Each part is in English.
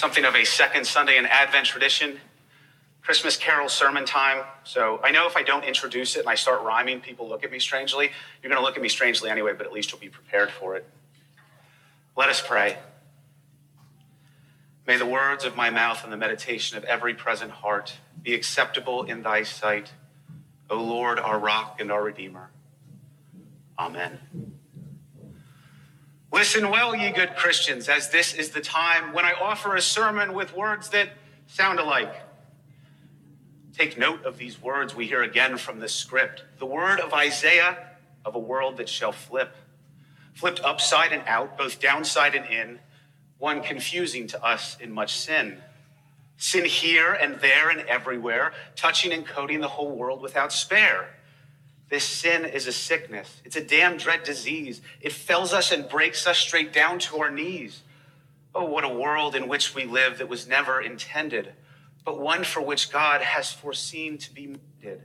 something of a second Sunday in Advent tradition, Christmas carol sermon time. So I know if I don't introduce it and I start rhyming, people look at me strangely. You're going to look at me strangely anyway, but at least you'll be prepared for it. Let us pray. May the words of my mouth and the meditation of every present heart be acceptable in thy sight, O Lord, our rock and our redeemer. Amen. Listen well, ye good Christians, as this is the time when I offer a sermon with words that sound alike. Take note of these words we hear again from the script. The word of Isaiah of a world that shall flip. Flipped upside and out, both downside and in, one confusing to us in much sin. Sin here and there and everywhere, touching and coating the whole world without spare. This sin is a sickness. It's a damn dread disease. It fells us and breaks us straight down to our knees. Oh, what a world in which we live that was never intended, but one for which God has foreseen to be needed.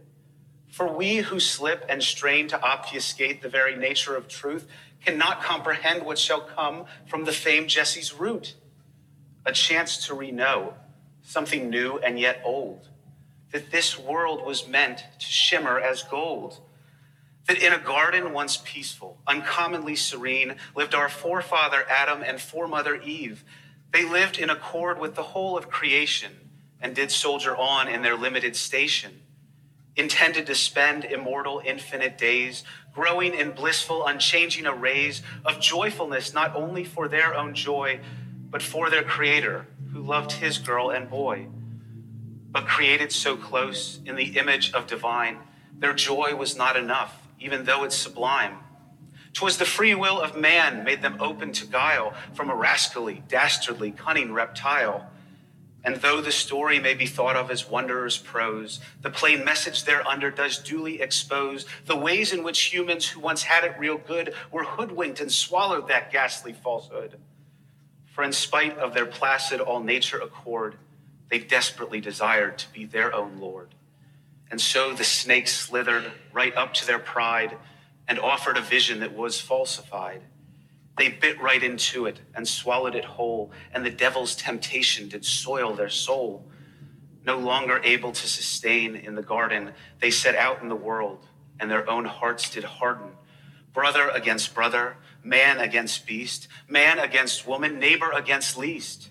For we who slip and strain to obfuscate the very nature of truth cannot comprehend what shall come from the famed Jesse's root. A chance to reknow something new and yet old, that this world was meant to shimmer as gold, that in a garden once peaceful, uncommonly serene, lived our forefather Adam and foremother Eve. They lived in accord with the whole of creation and did soldier on in their limited station, intended to spend immortal, infinite days, growing in blissful, unchanging arrays of joyfulness, not only for their own joy, but for their Creator, who loved his girl and boy. But created so close in the image of divine, their joy was not enough, even though it's sublime. 'Twas the free will of man made them open to guile from a rascally, dastardly, cunning reptile. And though the story may be thought of as wondrous prose, the plain message thereunder does duly expose the ways in which humans who once had it real good were hoodwinked and swallowed that ghastly falsehood. For in spite of their placid all-nature accord, they desperately desired to be their own Lord. And so the snake slithered right up to their pride and offered a vision that was falsified. They bit right into it and swallowed it whole, and the devil's temptation did soil their soul. No longer able to sustain in the garden, they set out in the world, and their own hearts did harden. Brother against brother, man against beast, man against woman, neighbor against least.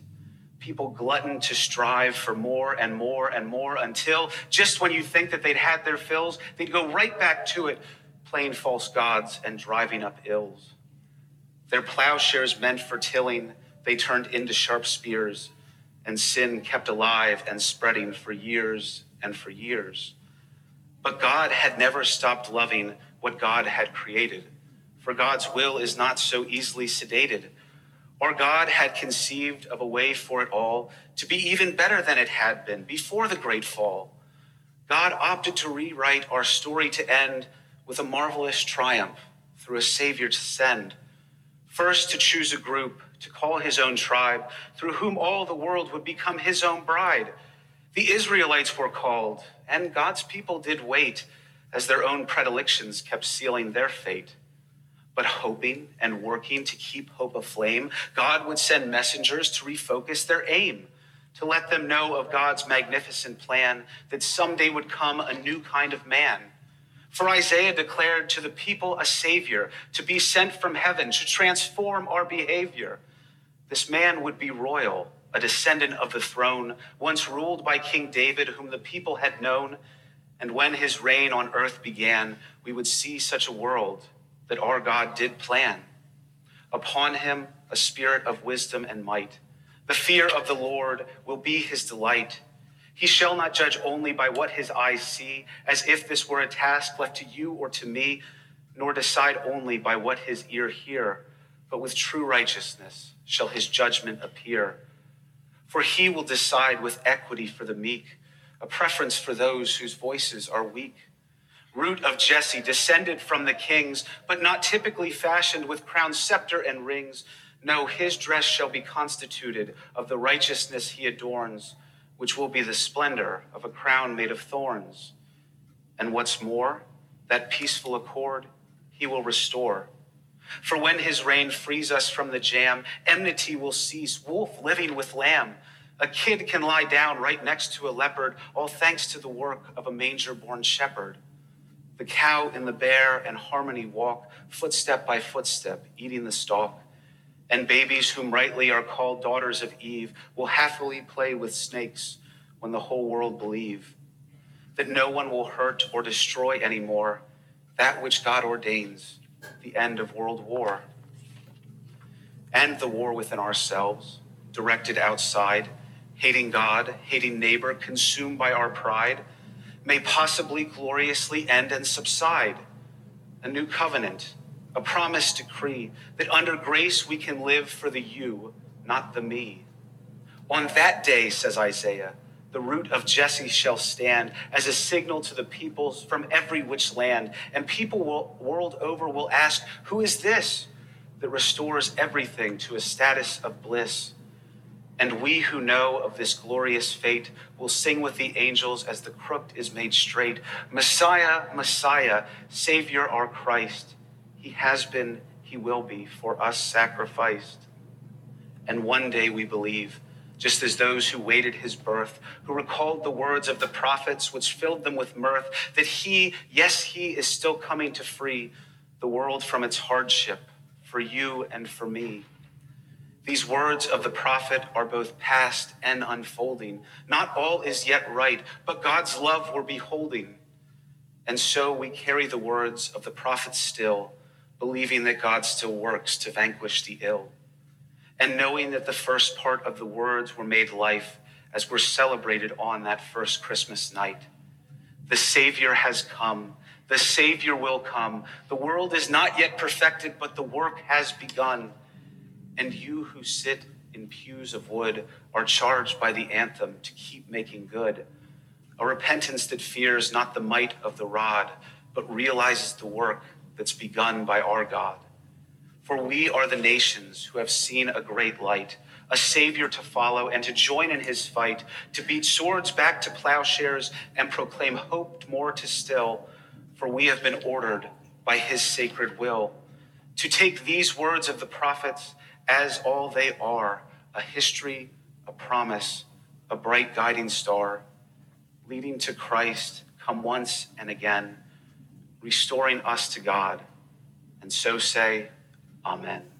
People glutton to strive for more and more and more until, just when you think that they'd had their fills, they'd go right back to it, playing false gods and driving up ills. Their plowshares meant for tilling, they turned into sharp spears, and sin kept alive and spreading for years and for years. But God had never stopped loving what God had created, for God's will is not so easily sedated. Our God had conceived of a way for it all to be even better than it had been before the great fall. God opted to rewrite our story to end with a marvelous triumph through a savior to send. First to choose a group, to call his own tribe, through whom all the world would become his own bride. The Israelites were called, and God's people did wait as their own predilections kept sealing their fate. But hoping and working to keep hope aflame, God would send messengers to refocus their aim, to let them know of God's magnificent plan that someday would come a new kind of man. For Isaiah declared to the people a savior, to be sent from heaven, to transform our behavior. This man would be royal, a descendant of the throne, once ruled by King David, whom the people had known. And when his reign on earth began, we would see such a world that our God did plan. Upon him, a spirit of wisdom and might. The fear of the Lord will be his delight. He shall not judge only by what his eyes see, as if this were a task left to you or to me, nor decide only by what his ear hear, but with true righteousness shall his judgment appear. For he will decide with equity for the meek, a preference for those whose voices are weak. Root of Jesse, descended from the kings, but not typically fashioned with crown, scepter, and rings. No, his dress shall be constituted of the righteousness he adorns, which will be the splendor of a crown made of thorns. And what's more, that peaceful accord he will restore. For when his reign frees us from the jam, enmity will cease, wolf living with lamb. A kid can lie down right next to a leopard, all thanks to the work of a manger-born shepherd. The cow and the bear and harmony walk, footstep by footstep, eating the stalk. And babies whom rightly are called daughters of Eve will happily play with snakes when the whole world believe that no one will hurt or destroy anymore that which God ordains, the end of world war. And the war within ourselves, directed outside, hating God, hating neighbor, consumed by our pride, may possibly gloriously end and subside. A new covenant, a promised decree that under grace we can live for the you, not the me. On that day, says Isaiah, the root of Jesse shall stand as a signal to the peoples from every which land, and people will, world over will ask, who is this that restores everything to a status of bliss? And we who know of this glorious fate will sing with the angels as the crooked is made straight. Messiah, Messiah, Savior our Christ. He has been, he will be for us sacrificed. And one day we believe, just as those who waited his birth, who recalled the words of the prophets which filled them with mirth, that he, yes, he is still coming to free the world from its hardship for you and for me. These words of the prophet are both past and unfolding. Not all is yet right, but God's love we're beholding. And so we carry the words of the prophet still, believing that God still works to vanquish the ill. And knowing that the first part of the words were made life as were celebrated on that first Christmas night. The Savior has come. The Savior will come. The world is not yet perfected, but the work has begun. And you who sit in pews of wood are charged by the anthem to keep making good, a repentance that fears not the might of the rod, but realizes the work that's begun by our God. For we are the nations who have seen a great light, a Savior to follow and to join in his fight, to beat swords back to plowshares and proclaim hope more to still, for we have been ordered by his sacred will, to take these words of the prophets as all they are, a history, a promise, a bright guiding star, leading to Christ, come once and again, restoring us to God, and so say, Amen.